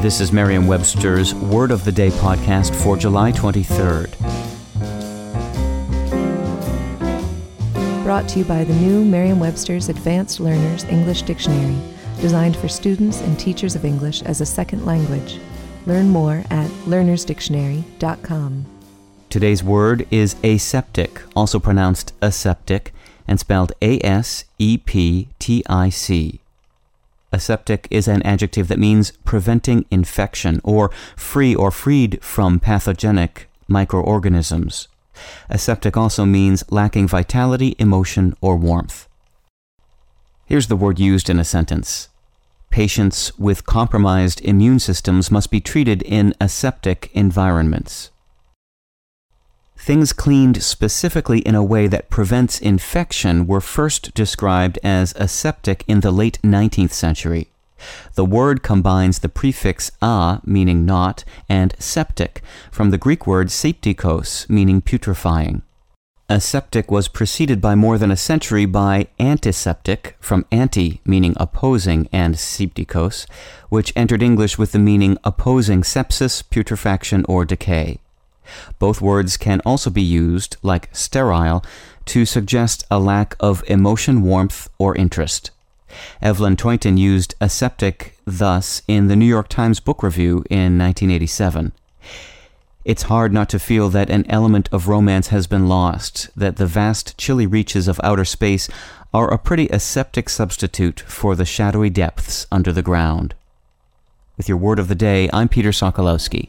This is Merriam-Webster's Word of the Day podcast for July 23rd. Brought to you by the new Merriam-Webster's Advanced Learners English Dictionary, designed for students and teachers of English as a second language. Learn more at learnersdictionary.com. Today's word is aseptic, also pronounced aseptic, and spelled A-S-E-P-T-I-C. Aseptic is an adjective that means preventing infection or free or freed from pathogenic microorganisms. Aseptic also means lacking vitality, emotion, or warmth. Here's the word used in a sentence. Patients with compromised immune systems must be treated in aseptic environments. Things cleaned specifically in a way that prevents infection were first described as aseptic in the late 19th century. The word combines the prefix a, meaning not, and septic, from the Greek word septikos, meaning putrefying. Aseptic was preceded by more than a century by antiseptic, from anti, meaning opposing, and septikos, which entered English with the meaning opposing sepsis, putrefaction, or decay. Both words can also be used, like sterile, to suggest a lack of emotion, warmth, or interest. Evelyn Toynton used aseptic thus in the New York Times Book Review in 1987. It's hard not to feel that an element of romance has been lost, that the vast, chilly reaches of outer space are a pretty aseptic substitute for the shadowy depths under the ground. With your Word of the Day, I'm Peter Sokolowski.